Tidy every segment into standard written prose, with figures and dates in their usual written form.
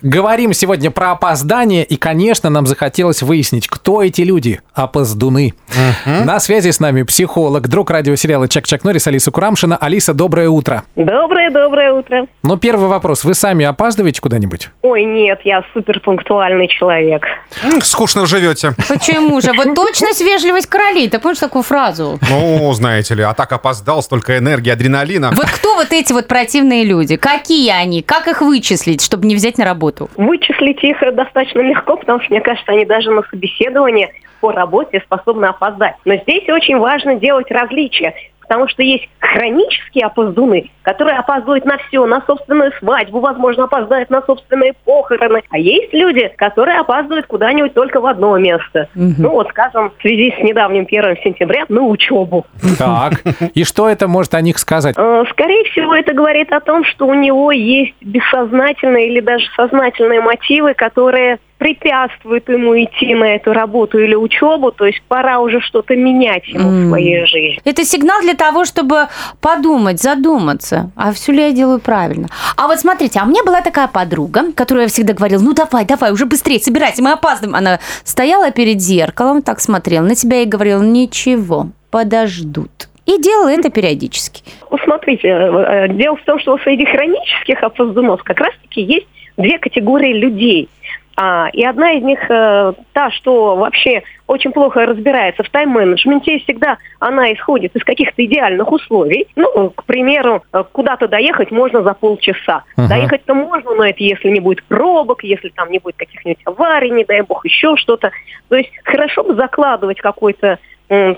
Говорим сегодня про опоздание, и, конечно, нам захотелось выяснить, кто эти люди – опоздуны. На связи с нами психолог, друг радиосериала «Чак Норис» Алиса Курамшина. Алиса, доброе утро. Доброе утро. Ну, первый вопрос. Вы сами опаздываете куда-нибудь? Ой, нет, я суперпунктуальный человек. Скучно живете. Почему же? Вот точность, вежливость королей. Ты помнишь такую фразу? Ну, знаете ли, а так опоздал, столько энергии, адреналина. Вот кто вот эти вот противные люди? Какие они? Как их вычислить, чтобы не взять на работу? Вычислить их достаточно легко, потому что, мне кажется, они даже на собеседовании по работе способны опоздать. Но здесь очень важно делать различия, потому что есть хронические опоздуны, которые опаздывают на все, на собственную свадьбу, возможно, опоздают на собственные похороны. А есть люди, которые опаздывают куда-нибудь только в одно место. Ну, вот, скажем, в связи с недавним 1 сентября на учебу. Так, и что это может о них сказать? Скорее всего, это говорит о том, что у него есть бессознательные или даже сознательные мотивы, которые препятствует ему идти на эту работу или учебу, то есть пора уже что-то менять ему в своей жизни. Это сигнал для того, чтобы подумать, задуматься, а все ли я делаю правильно. А вот смотрите, а у меня была такая подруга, которую я всегда говорила, ну давай, уже быстрее, собирайся, мы опаздываем. Она стояла перед зеркалом, так смотрела на себя и говорила, ничего, подождут. И делала это периодически. Смотрите, дело в том, что среди хронических опоздунов как раз-таки есть две категории людей. И одна из них та, что вообще очень плохо разбирается в тайм-менеджменте, всегда она исходит из каких-то идеальных условий. Ну, к примеру, куда-то доехать можно за полчаса. Доехать-то можно, но это если не будет пробок, если там не будет каких-нибудь аварий, не дай бог, еще что-то. То есть хорошо бы закладывать какой-то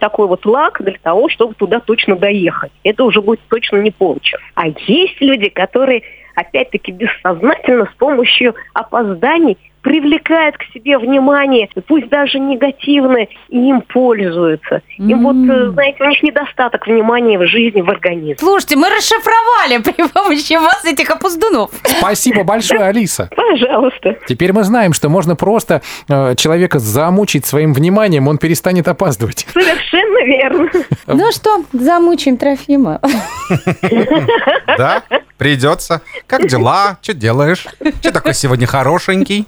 такой вот лак для того, чтобы туда точно доехать. Это уже будет точно не полчаса. А есть люди, которые, опять-таки, бессознательно с помощью опозданий привлекает к себе внимание, пусть даже негативно, и им пользуются. И вот, знаете, у них недостаток внимания в жизни, в организме. Слушайте, мы расшифровали при помощи вас этих опоздунов. Спасибо большое, Алиса. Пожалуйста. Теперь мы знаем, что можно просто человека замучить своим вниманием, он перестанет опаздывать. Совершенно верно. Ну что, замучим Трофима. Да, придется. Как дела? Что делаешь? Что такой сегодня хорошенький?